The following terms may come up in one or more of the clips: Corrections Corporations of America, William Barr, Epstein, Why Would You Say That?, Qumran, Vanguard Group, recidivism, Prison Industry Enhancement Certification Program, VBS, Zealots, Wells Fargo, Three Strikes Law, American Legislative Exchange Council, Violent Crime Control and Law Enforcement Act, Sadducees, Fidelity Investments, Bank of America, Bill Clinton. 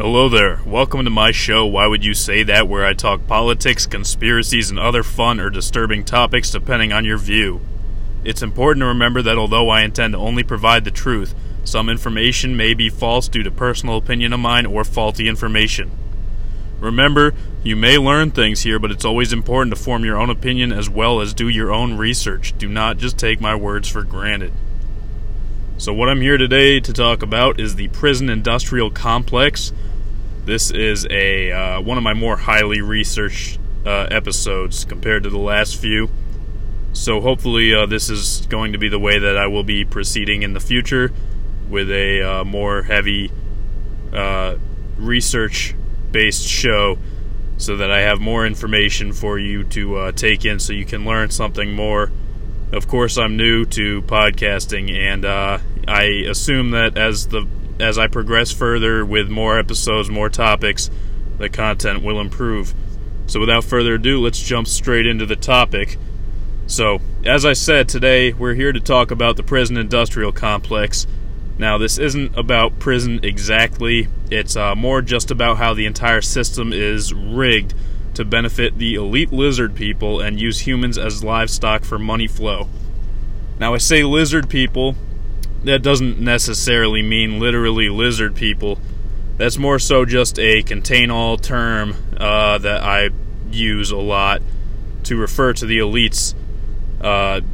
Hello there, welcome to my show, Why Would You Say That?, where I talk politics, conspiracies, and other fun or disturbing topics depending on your view. It's important to remember that although I intend to only provide the truth, some information may be false due to personal opinion of mine or faulty information. Remember, you may learn things here, but it's always important to form your own opinion as well as do your own research. Do not just take my words for granted. So what I'm here today to talk about is the prison industrial complex. This is a one of my more highly researched episodes compared to the last few. So hopefully this is going to be the way that I will be proceeding in the future with a more heavy research-based show so that I have more information for you to take in so you can learn something more. Of course, I'm new to podcasting, and I assume that as I progress further with more episodes, more topics, the content will improve. So without further ado, let's jump straight into the topic. So, as I said, today we're here to talk about the prison industrial complex. Now, this isn't about prison exactly. It's more just about how the entire system is rigged to benefit the elite lizard people and use humans as livestock for money flow. Now, I say lizard people, that doesn't necessarily mean literally lizard people. That's more so just a contain-all term that I use a lot to refer to the elites,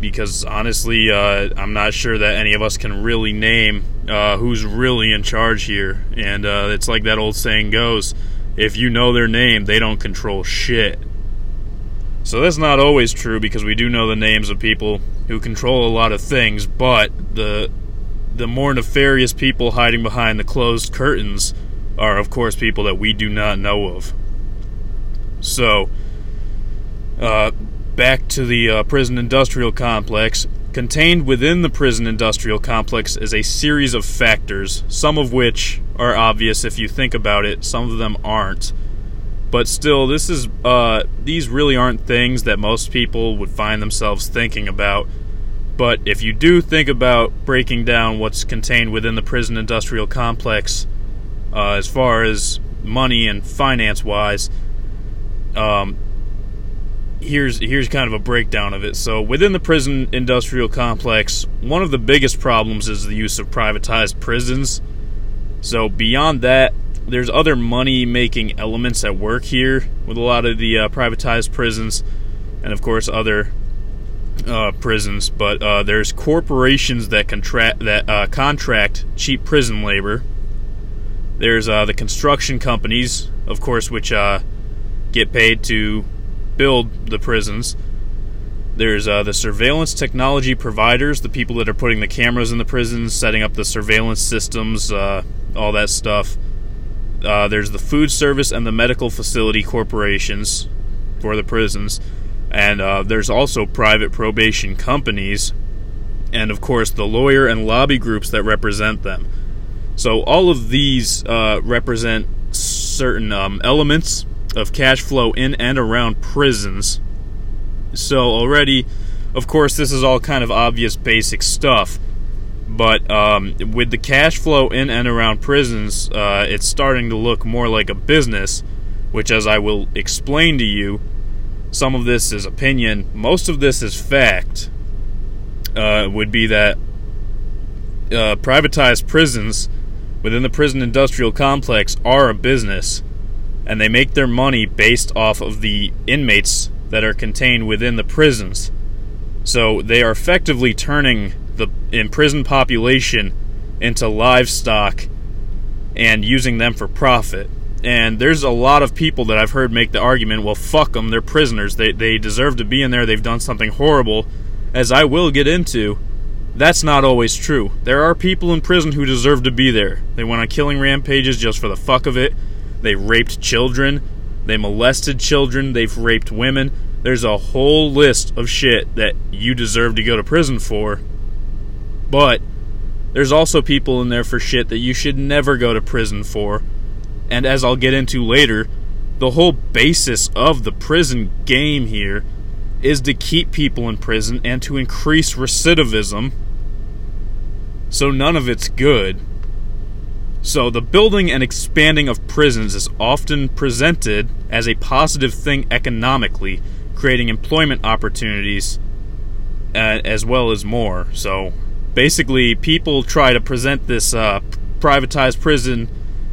because honestly, I'm not sure that any of us can really name who's really in charge here. And it's like that old saying goes, if you know their name, they don't control shit. So that's not always true, because we do know the names of people who control a lot of things, but the more nefarious people hiding behind the closed curtains are, of course, people that we do not know of. So, back to the prison industrial complex. Contained within the prison industrial complex is a series of factors, some of which are obvious if you think about it, some of them aren't. But still, this is these really aren't things that most people would find themselves thinking about. But if you do think about breaking down what's contained within the prison industrial complex, as far as money and finance-wise, Here's kind of a breakdown of it. So within the prison industrial complex, one of the biggest problems is the use of privatized prisons. So beyond that, there's other money-making elements at work here with a lot of the privatized prisons and, of course, other prisons. But there's corporations that contract cheap prison labor. There's the construction companies, of course, which get paid to build the prisons. There's the surveillance technology providers, the people that are putting the cameras in the prisons, setting up the surveillance systems, all that stuff. There's the food service and the medical facility corporations for the prisons. And there's also private probation companies. And, of course, the lawyer and lobby groups that represent them. So all of these represent certain elements of cash flow in and around prisons. So already, of course, this is all kind of obvious basic stuff, but with the cash flow in and around prisons, it's starting to look more like a business, which, as I will explain to you, some of this is opinion, most of this is fact, would be that privatized prisons within the prison industrial complex are a business, and they make their money based off of the inmates that are contained within the prisons. So they are effectively turning the imprisoned population into livestock and using them for profit. And there's a lot of people that I've heard make the argument, well, fuck them, they're prisoners, they deserve to be in there, they've done something horrible. As I will get into, that's not always true. There are people in prison who deserve to be there. They went on killing rampages just for the fuck of it. They raped children, they molested children, they've raped women. There's a whole list of shit that you deserve to go to prison for. But there's also people in there for shit that you should never go to prison for. And as I'll get into later, the whole basis of the prison game here is to keep people in prison and to increase recidivism. So none of it's good. So the building and expanding of prisons is often presented as a positive thing economically, creating employment opportunities as well as more. So basically, people try to present this privatized prison,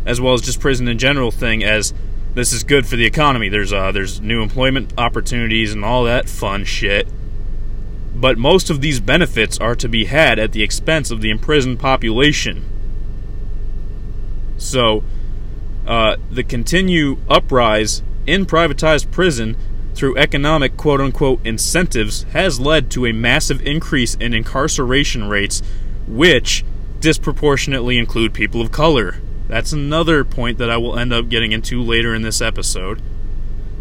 as well as just prison in general thing, as this is good for the economy. There's new employment opportunities and all that fun shit. But most of these benefits are to be had at the expense of the imprisoned population. So, the continued uprise in privatized prison through economic quote-unquote incentives has led to a massive increase in incarceration rates, which disproportionately include people of color. That's another point that I will end up getting into later in this episode.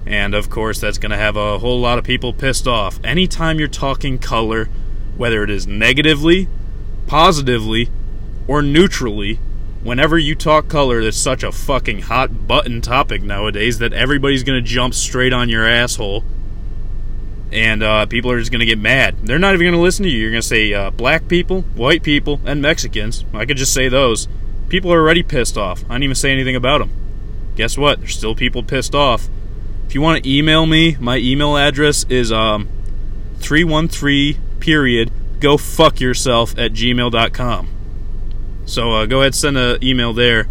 And, of course, that's going to have a whole lot of people pissed off. Anytime you're talking color, whether it is negatively, positively, or neutrally, whenever you talk color, it's such a fucking hot button topic nowadays that everybody's going to jump straight on your asshole. And people are just going to get mad. They're not even going to listen to you. You're going to say black people, white people, and Mexicans. I could just say those. People are already pissed off. I didn't even say anything about them. Guess what? There's still people pissed off. If you want to email me, my email address is 313gofuckyourself@gmail.com. So go ahead, send an email there,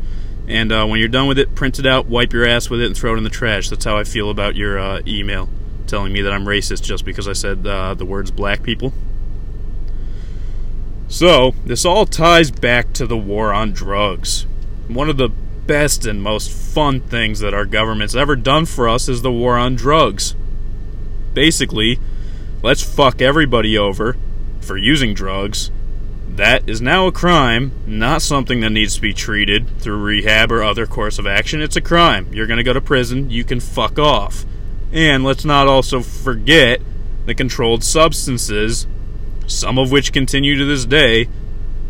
and when you're done with it, print it out, wipe your ass with it, and throw it in the trash. That's how I feel about your email telling me that I'm racist just because I said the words black people. So, this all ties back to the war on drugs. One of the best and most fun things that our government's ever done for us is the war on drugs. Basically, let's fuck everybody over for using drugs. That is now a crime, not something that needs to be treated through rehab or other course of action. It's a crime. You're going to go to prison. You can fuck off. And let's not also forget the controlled substances, some of which continue to this day,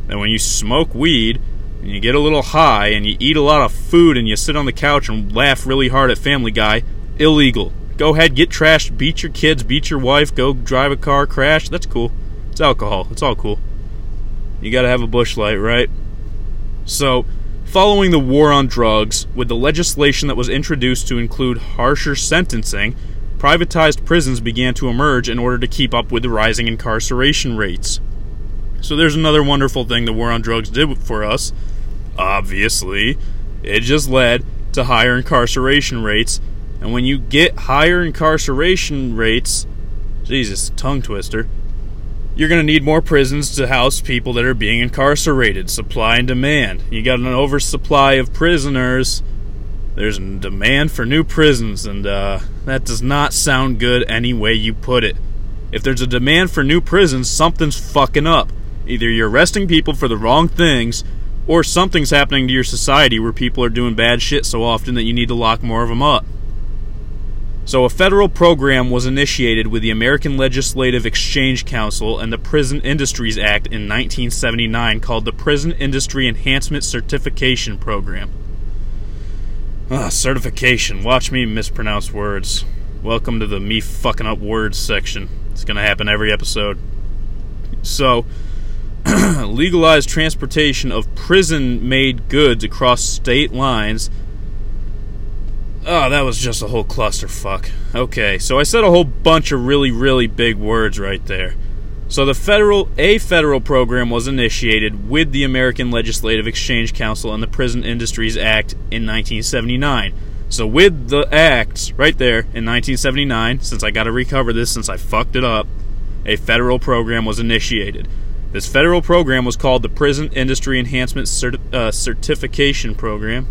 that when you smoke weed and you get a little high and you eat a lot of food and you sit on the couch and laugh really hard at Family Guy, illegal. Go ahead, get trashed, beat your kids, beat your wife, go drive a car, crash. That's cool. It's alcohol. It's all cool. You gotta have a bushlight, right? So, following the war on drugs, with the legislation that was introduced to include harsher sentencing, privatized prisons began to emerge in order to keep up with the rising incarceration rates. So there's another wonderful thing the war on drugs did for us. Obviously, it just led to higher incarceration rates. And when you get higher incarceration rates, Jesus, tongue twister, you're going to need more prisons to house people that are being incarcerated. Supply and demand. You got an oversupply of prisoners. There's a demand for new prisons, and that does not sound good any way you put it. If there's a demand for new prisons, something's fucking up. Either you're arresting people for the wrong things, or something's happening to your society where people are doing bad shit so often that you need to lock more of them up. So a federal program was initiated with the American Legislative Exchange Council and the Prison Industries Act in 1979 called the Prison Industry Enhancement Certification Program. Certification. Watch me mispronounce words. Welcome to the me fucking up words section. It's going to happen every episode. So, legalized transportation of prison-made goods across state lines. Oh, that was just a whole clusterfuck. Okay, so I said a whole bunch of really, really big words right there. So a federal program was initiated with the American Legislative Exchange Council and the Prison Industries Act in 1979. So with the acts right there in 1979, since I got to recover this since I fucked it up, a federal program was initiated. This federal program was called the Prison Industry Enhancement Certification Program.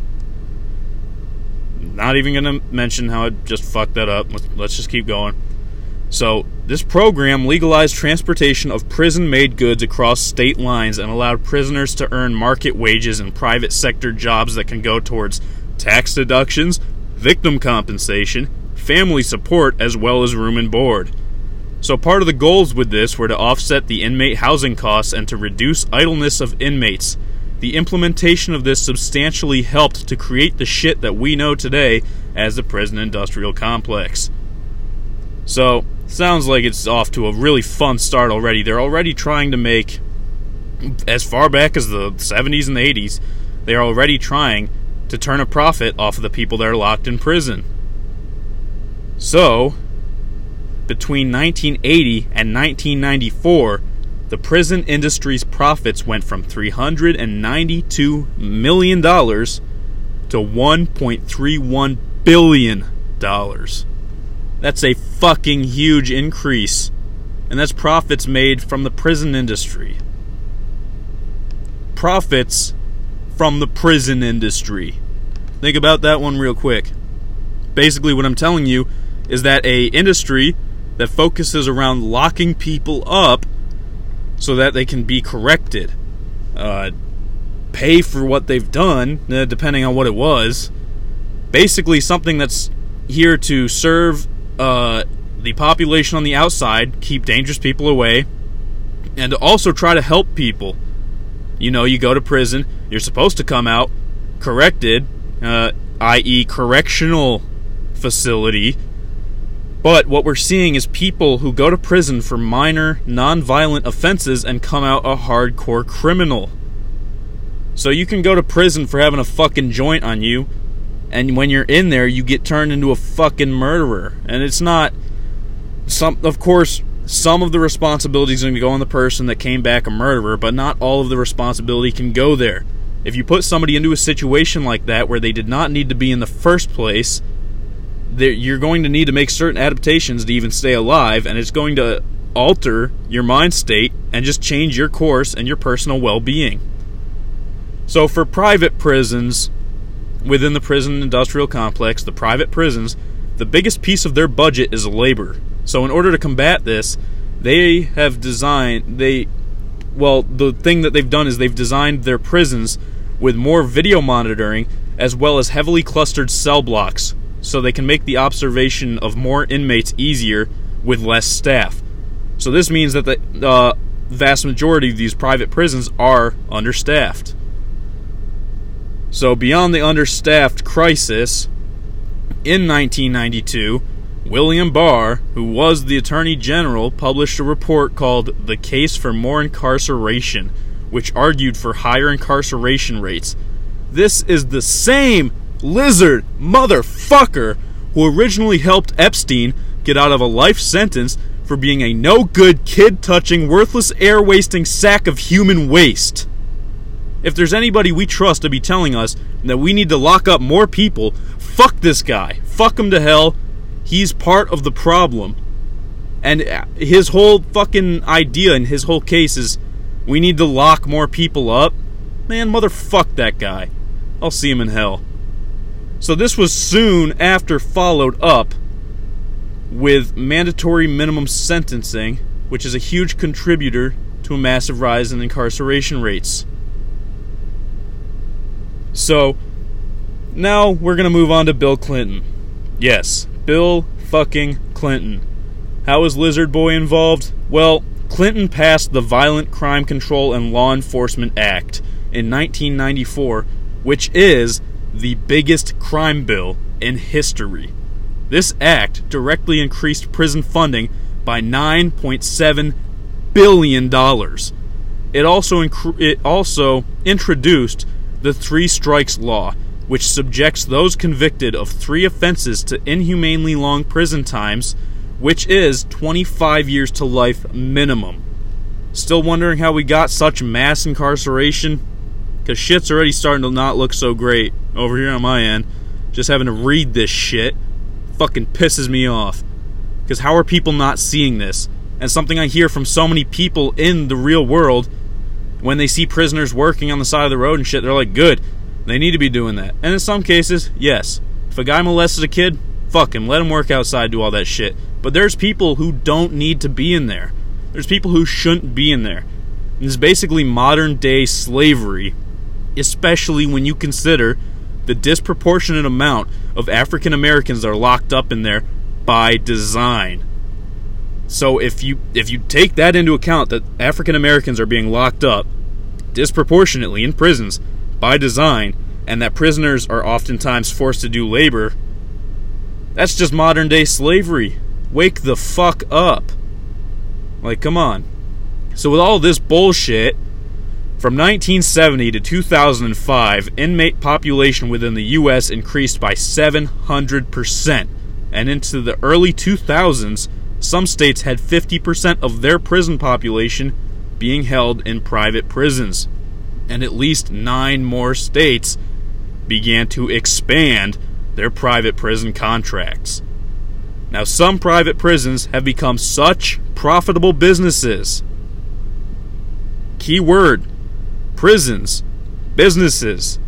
Not even going to mention how I just fucked that up. Let's just keep going. So, this program legalized transportation of prison-made goods across state lines and allowed prisoners to earn market wages in private sector jobs that can go towards tax deductions, victim compensation, family support, as well as room and board. So part of the goals with this were to offset the inmate housing costs and to reduce idleness of inmates. The implementation of this substantially helped to create the shit that we know today as the prison industrial complex. So, sounds like it's off to a really fun start already. They're already trying to make, as far back as the 70s and 80s, They're already trying to turn a profit off of the people that are locked in prison. So, between 1980 and 1994, the prison industry's profits went from $392 million to $1.31 billion. That's a fucking huge increase. And that's profits made from the prison industry. Profits from the prison industry. Think about that one real quick. Basically, what I'm telling you is that an industry that focuses around locking people up so that they can be corrected, pay for what they've done, depending on what it was, basically something that's here to serve the population on the outside, keep dangerous people away, and to also try to help people. You know, you go to prison, you're supposed to come out corrected, i.e. correctional facility, but what we're seeing is people who go to prison for minor, non-violent offenses and come out a hardcore criminal. So you can go to prison for having a fucking joint on you, and when you're in there, you get turned into a fucking murderer. And it's not... of course, some of the responsibility is going to go on the person that came back a murderer, but not all of the responsibility can go there. If you put somebody into a situation like that where they did not need to be in the first place, you're going to need to make certain adaptations to even stay alive, and it's going to alter your mind state and just change your course and your personal well-being. So for private prisons within the prison industrial complex, the private prisons, the biggest piece of their budget is labor. So in order to combat this, they have designed, the thing that they've done is they've designed their prisons with more video monitoring as well as heavily clustered cell blocks, so they can make the observation of more inmates easier with less staff. So this means that the vast majority of these private prisons are understaffed. So beyond the understaffed crisis, in 1992, William Barr, who was the Attorney General, published a report called The Case for More Incarceration, which argued for higher incarceration rates. This is the same lizard motherfucker who originally helped Epstein get out of a life sentence for being a no-good, kid-touching, worthless, air-wasting sack of human waste. If there's anybody we trust to be telling us that we need to lock up more people, fuck this guy. Fuck him to hell. He's part of the problem. And his whole fucking idea and his whole case is we need to lock more people up. Man, motherfuck that guy. I'll see him in hell. So this was soon after followed up with mandatory minimum sentencing, which is a huge contributor to a massive rise in incarceration rates. So now we're going to move on to Bill Clinton. Yes, Bill fucking Clinton. How is Lizard Boy involved? Well, Clinton passed the Violent Crime Control and Law Enforcement Act in 1994, which is the biggest crime bill in history. This act directly increased prison funding by $9.7 billion. It also introduced the Three Strikes Law, which subjects those convicted of three offenses to inhumanely long prison times, which is 25 years to life minimum. Still wondering how we got such mass incarceration? Because shit's already starting to not look so great over here on my end. Just having to read this shit fucking pisses me off. Because how are people not seeing this? And something I hear from so many people in the real world, when they see prisoners working on the side of the road and shit, they're like, good, they need to be doing that. And in some cases, yes. If a guy molested a kid, fuck him, let him work outside, do all that shit. But there's people who don't need to be in there. There's people who shouldn't be in there. And it's basically modern day slavery, especially when you consider the disproportionate amount of African Americans that are locked up in there by design. So if you take that into account, that African Americans are being locked up disproportionately in prisons by design, and that prisoners are oftentimes forced to do labor, that's just modern day slavery. Wake the fuck up. Like, come on. So with all this bullshit, From 1970 to 2005, inmate population within the U.S. increased by 700%, and into the early 2000s, some states had 50% of their prison population being held in private prisons, and at least 9 more states began to expand their private prison contracts. Now, some private prisons have become such profitable businesses. Key word, prisons, businesses.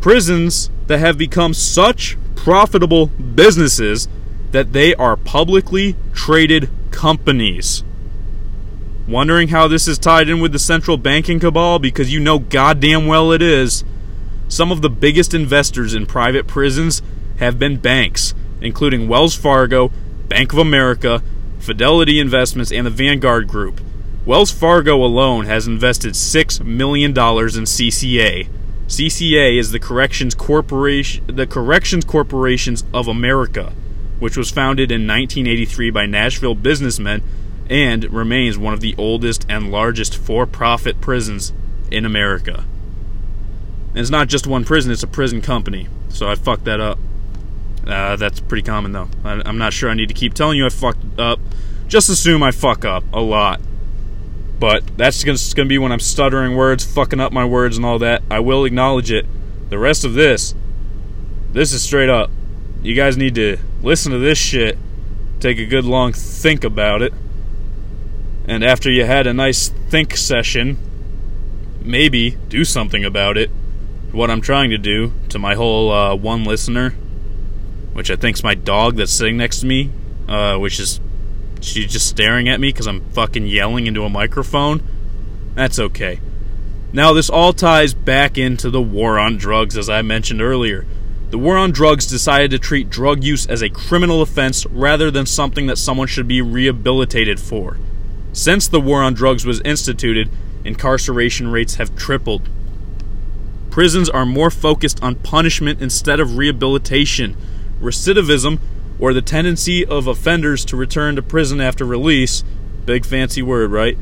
Prisons that have become such profitable businesses that they are publicly traded companies. Wondering how this is tied in with the central banking cabal? Because you know goddamn well it is. Some of the biggest investors in private prisons have been banks, including Wells Fargo, Bank of America, Fidelity Investments, and the Vanguard Group. Wells Fargo alone has invested $6 million in CCA. CCA is the Corrections Corporations of America, which was founded in 1983 by Nashville businessmen and remains one of the oldest and largest for-profit prisons in America. And it's not just one prison, it's a prison company. So I fucked that up. That's pretty common, though. I'm not sure I need to keep telling you I fucked up. Just assume I fuck up a lot. But that's going to be when I'm stuttering words, fucking up my words and all that. I will acknowledge it. The rest of this is straight up. You guys need to listen to this shit, take a good long think about it, and after you had a nice think session, maybe do something about it. What I'm trying to do to my whole one listener, which I think's my dog that's sitting next to me, she's just staring at me because I'm fucking yelling into a microphone. That's okay. Now, this all ties back into the war on drugs, as I mentioned earlier. The war on drugs decided to treat drug use as a criminal offense rather than something that someone should be rehabilitated for. Since the war on drugs was instituted, incarceration rates have tripled. Prisons are more focused on punishment instead of rehabilitation. Recidivism, or the tendency of offenders to return to prison after release, big fancy word, right?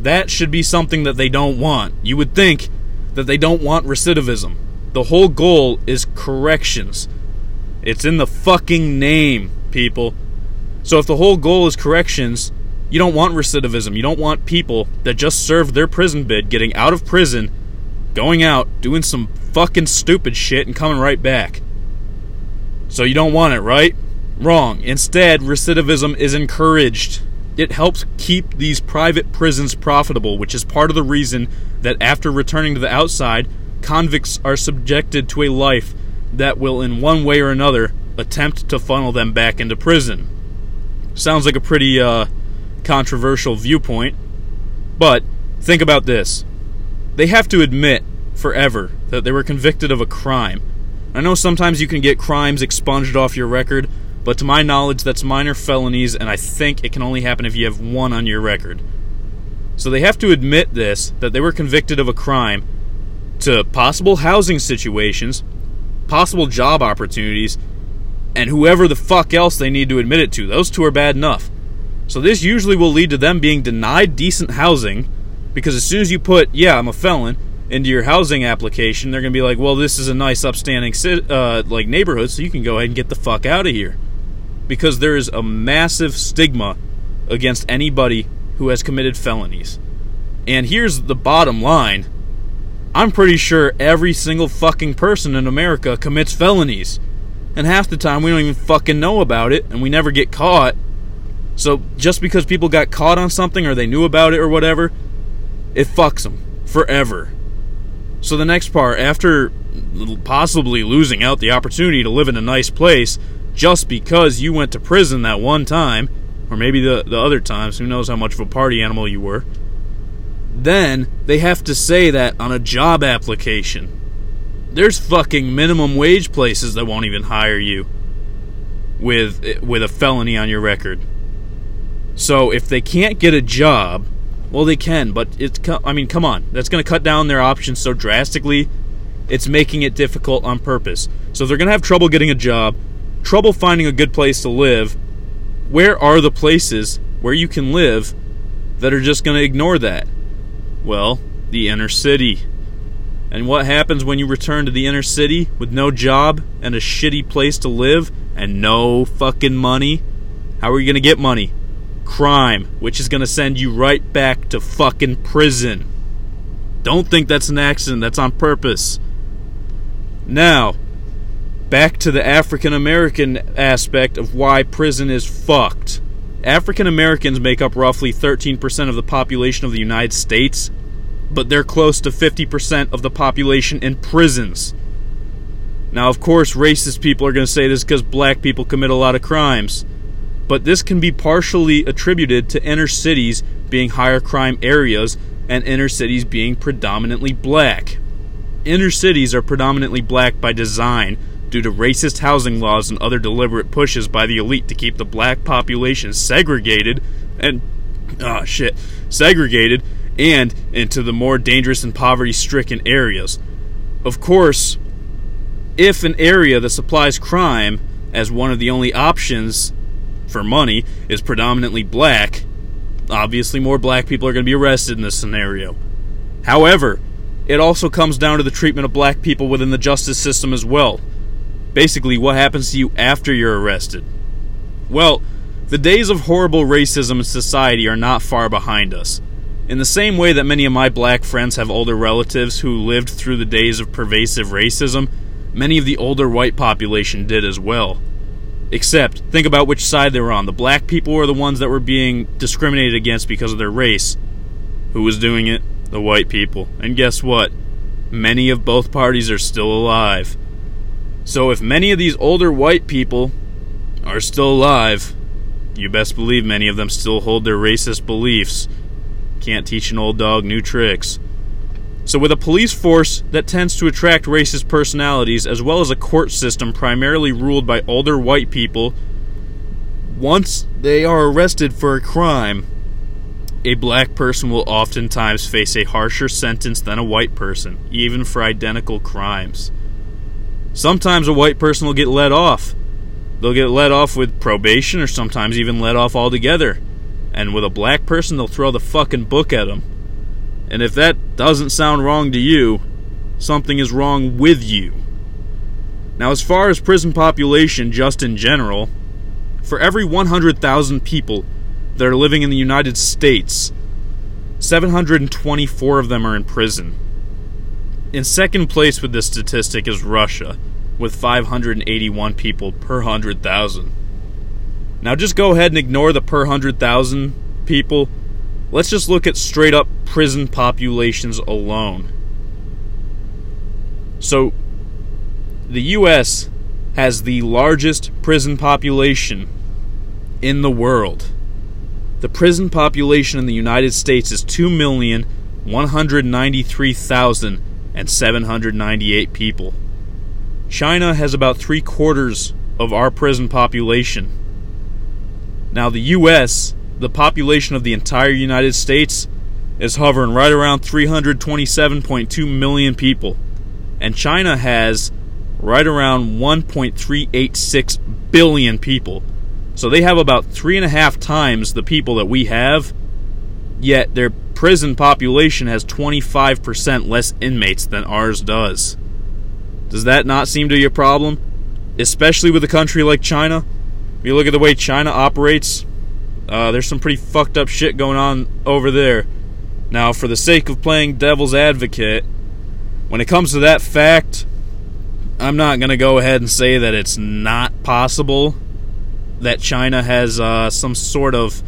That should be something that they don't want. You would think that they don't want recidivism. The whole goal is corrections. It's in the fucking name, people. So if the whole goal is corrections, you don't want recidivism. You don't want people that just served their prison bid getting out of prison, going out, doing some fucking stupid shit, and coming right back. So you don't want it, right? Wrong. Instead, recidivism is encouraged. It helps keep these private prisons profitable, which is part of the reason that after returning to the outside, convicts are subjected to a life that will, in one way or another, attempt to funnel them back into prison. Sounds like a pretty controversial viewpoint, but think about this. They have to admit forever that they were convicted of a crime. I know sometimes you can get crimes expunged off your record, but to my knowledge, that's minor felonies, and I think it can only happen if you have one on your record. So they have to admit this, that they were convicted of a crime, to possible housing situations, possible job opportunities, and whoever the fuck else they need to admit it to. Those two are bad enough. So this usually will lead to them being denied decent housing, because as soon as you put, yeah, I'm a felon, into your housing application, they're going to be like, well, this is a nice, upstanding neighborhood, so you can go ahead and get the fuck out of here. Because there is a massive stigma against anybody who has committed felonies. And here's the bottom line. I'm pretty sure every single fucking person in America commits felonies. And half the time we don't even fucking know about it, and we never get caught. So just because people got caught on something or they knew about it or whatever, it fucks them forever. So the next part, after possibly losing out the opportunity to live in a nice place, just because you went to prison that one time, or maybe the other times, who knows how much of a party animal you were, then they have to say that on a job application. There's fucking minimum wage places that won't even hire you with a felony on your record. So if they can't get a job, well, they can, but come on. That's going to cut down their options so drastically, it's making it difficult on purpose. So they're going to have trouble getting a job, trouble finding a good place to live. Where are the places where you can live that are just going to ignore that? Well, the inner city. And what happens when you return to the inner city with no job and a shitty place to live and no fucking money? How are you going to get money? Crime, which is going to send you right back to fucking prison. Don't think that's an accident. That's on purpose. Now, back to the African American aspect of why prison is fucked. African Americans make up roughly 13% of the population of the United States, but they're close to 50% of the population in prisons. Now, of course, racist people are going to say this because black people commit a lot of crimes, but this can be partially attributed to inner cities being higher crime areas and inner cities being predominantly black. Inner cities are predominantly black by design, due to racist housing laws and other deliberate pushes by the elite to keep the black population segregated and into the more dangerous and poverty-stricken areas. Of course, if an area that supplies crime as one of the only options for money is predominantly black, obviously more black people are going to be arrested in this scenario. However, it also comes down to the treatment of black people within the justice system as well. Basically, what happens to you after you're arrested? Well, the days of horrible racism in society are not far behind us. In the same way that many of my black friends have older relatives who lived through the days of pervasive racism, many of the older white population did as well. Except, think about which side they were on. The black people were the ones that were being discriminated against because of their race. Who was doing it? The white people. And guess what? Many of both parties are still alive. So if many of these older white people are still alive, you best believe many of them still hold their racist beliefs. Can't teach an old dog new tricks. So with a police force that tends to attract racist personalities, as well as a court system primarily ruled by older white people, once they are arrested for a crime, a black person will oftentimes face a harsher sentence than a white person, even for identical crimes. Sometimes a white person will get let off. They'll get let off with probation or sometimes even let off altogether. And with a black person, they'll throw the fucking book at them. And if that doesn't sound wrong to you, something is wrong with you. Now, as far as prison population, just in general, for every 100,000 people that are living in the United States, 724 of them are in prison. In second place with this statistic is Russia, with 581 people per 100,000. Now just go ahead and ignore the per 100,000 people. Let's just look at straight up prison populations alone. So, the US has the largest prison population in the world. The prison population in the United States is 2,193,000. And 798 people. China has about 3/4 of our prison population. Now the US, the population of the entire United States, is hovering right around 327.2 million people. And China has right around 1.386 billion people. So they have about 3.5 times the people that we have, yet they're prison population has 25% less inmates than ours does. Does that not seem to be a problem? Especially with a country like China? If you look at the way China operates, there's some pretty fucked up shit going on over there. Now, for the sake of playing devil's advocate, when it comes to that fact, I'm not going to go ahead and say that it's not possible that China has some sort of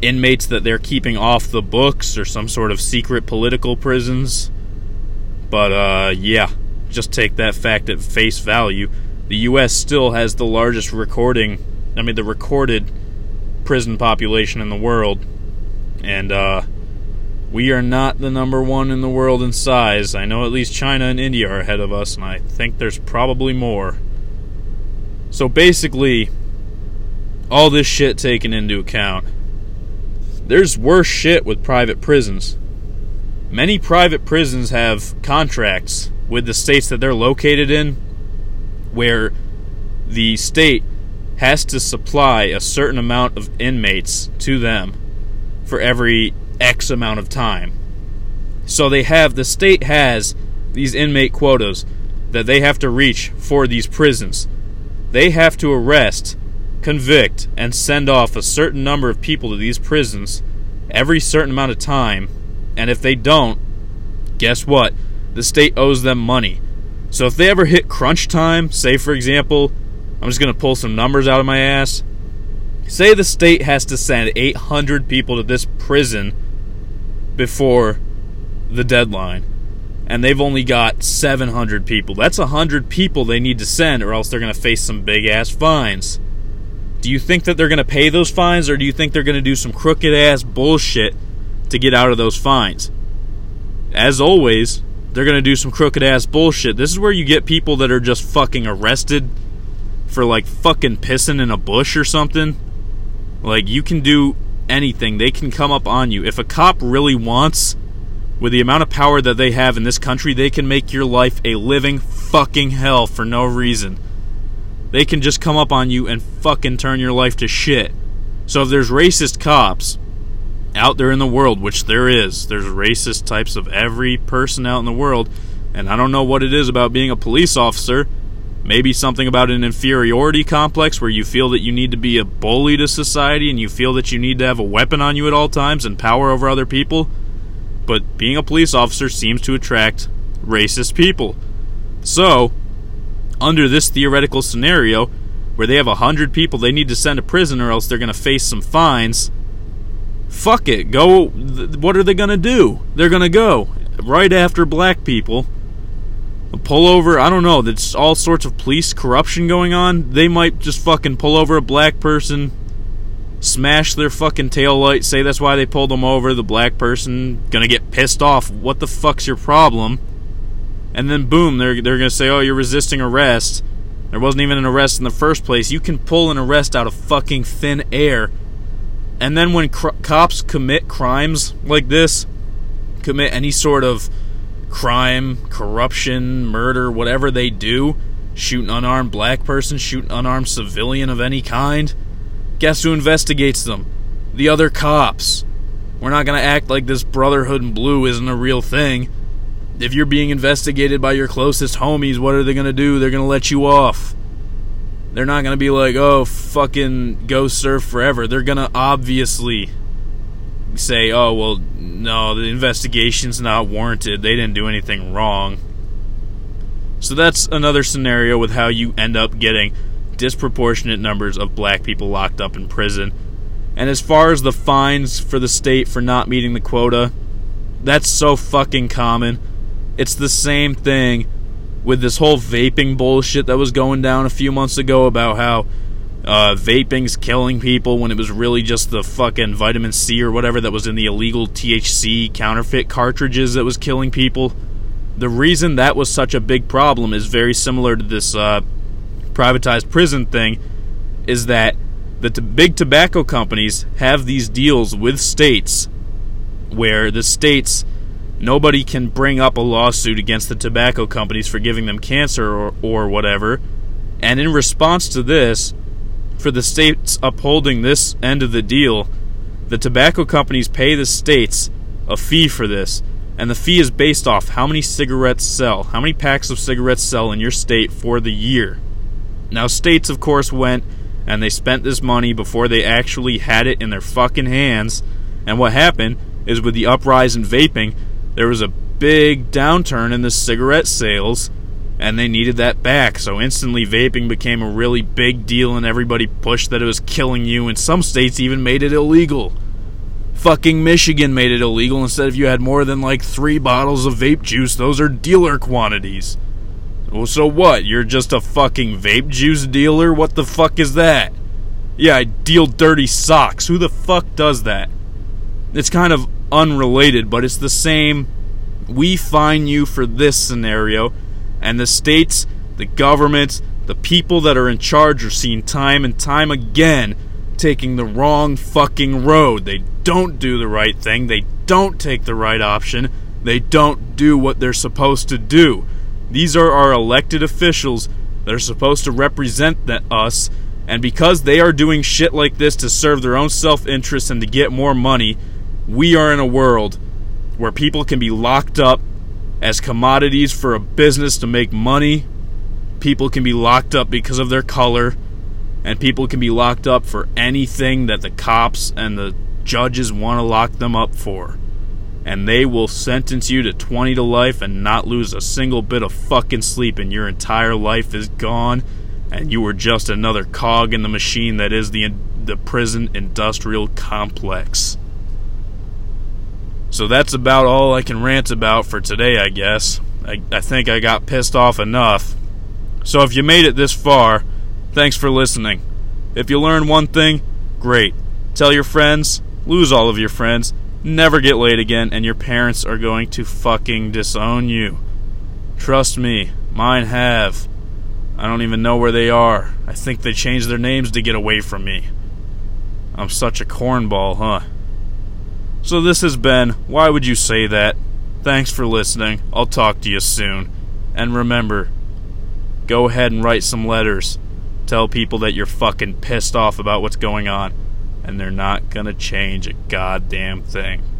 inmates that they're keeping off the books or some sort of secret political prisons. But, yeah, just take that fact at face value. The U.S. still has the largest recorded prison population in the world. And, we are not the #1 in the world in size. I know at least China and India are ahead of us, and I think there's probably more. So basically, all this shit taken into account, there's worse shit with private prisons. Many private prisons have contracts with the states that they're located in where the state has to supply a certain amount of inmates to them for every X amount of time. So they have, the state has these inmate quotas that they have to reach for these prisons. They have to arrest, convict, and send off a certain number of people to these prisons every certain amount of time. And if they don't, guess what? The state owes them money. So if they ever hit crunch time, say for example, I'm just going to pull some numbers out of my ass. Say the state has to send 800 people to this prison before the deadline, and they've only got 700 people. That's 100 people they need to send, or else they're going to face some big-ass fines. Do you think that they're going to pay those fines, or do you think they're going to do some crooked-ass bullshit to get out of those fines? As always, they're going to do some crooked-ass bullshit. This is where you get people that are just fucking arrested for, like, fucking pissing in a bush or something. Like, you can do anything. They can come up on you. If a cop really wants, with the amount of power that they have in this country, they can make your life a living fucking hell for no reason. They can just come up on you and fucking turn your life to shit. So if there's racist cops out there in the world, which there is, there's racist types of every person out in the world, and I don't know what it is about being a police officer, maybe something about an inferiority complex where you feel that you need to be a bully to society and you feel that you need to have a weapon on you at all times and power over other people. But being a police officer seems to attract racist people. So, under this theoretical scenario, where they have 100 people they need to send to prison or else they're going to face some fines, fuck it, go. What are they going to do? They're going to go right after black people. Pull over, I don't know, there's all sorts of police corruption going on. They might just fucking pull over a black person, smash their fucking taillight, say that's why they pulled them over. The black person gonna get pissed off. What the fuck's your problem? And then boom, they're gonna say, oh, you're resisting arrest. There wasn't even an arrest in the first place. You can pull an arrest out of fucking thin air. And then when cops commit crimes like this, commit any sort of crime, corruption, murder, whatever they do, shoot an unarmed black person, shoot an unarmed civilian of any kind, guess who investigates them? The other cops. We're not going to act like this brotherhood in blue isn't a real thing. If you're being investigated by your closest homies, what are they going to do? They're going to let you off. They're not going to be like, oh, fucking go serve forever. They're going to obviously say, oh, well, no, the investigation's not warranted. They didn't do anything wrong. So that's another scenario with how you end up getting disproportionate numbers of black people locked up in prison. And as far as the fines for the state for not meeting the quota, that's so fucking common. It's the same thing with this whole vaping bullshit that was going down a few months ago about how vaping's killing people when it was really just the fucking vitamin C or whatever that was in the illegal THC counterfeit cartridges that was killing people. The reason that was such a big problem is very similar to this privatized prison thing, is that the big tobacco companies have these deals with states where the states, nobody can bring up a lawsuit against the tobacco companies for giving them cancer or whatever. And in response to this, for the states upholding this end of the deal, the tobacco companies pay the states a fee for this. And the fee is based off how many cigarettes sell, how many packs of cigarettes sell in your state for the year. Now, states, of course, went and they spent this money before they actually had it in their fucking hands. And what happened is with the uprising in vaping, there was a big downturn in the cigarette sales, and they needed that back. So instantly, vaping became a really big deal, and everybody pushed that it was killing you, and some states even made it illegal. Fucking Michigan made it illegal. Instead, if you had more than, like, 3 bottles of vape juice, those are dealer quantities. Well, so what? You're just a fucking vape juice dealer? What the fuck is that? Yeah, I deal dirty socks. Who the fuck does that? It's kind of unrelated, but it's the same. We fine you for this scenario, and the states, the governments, the people that are in charge are seen time and time again taking the wrong fucking road. They don't do the right thing. They don't take the right option. They don't do what they're supposed to do. These are our elected officials that are supposed to represent us, and because they are doing shit like this to serve their own self-interest and to get more money, we are in a world where people can be locked up as commodities for a business to make money. People can be locked up because of their color, and people can be locked up for anything that the cops and the judges want to lock them up for. And they will sentence you to 20 to life and not lose a single bit of fucking sleep, and your entire life is gone, and you were just another cog in the machine that is the prison industrial complex. So that's about all I can rant about for today, I guess. I think I got pissed off enough. So if you made it this far, thanks for listening. If you learned one thing, great. Tell your friends, lose all of your friends, never get laid again, and your parents are going to fucking disown you. Trust me, mine have. I don't even know where they are. I think they changed their names to get away from me. I'm such a cornball, huh? So this has been Why Would You Say That? Thanks for listening. I'll talk to you soon. And remember, go ahead and write some letters. Tell people that you're fucking pissed off about what's going on. And they're not gonna change a goddamn thing.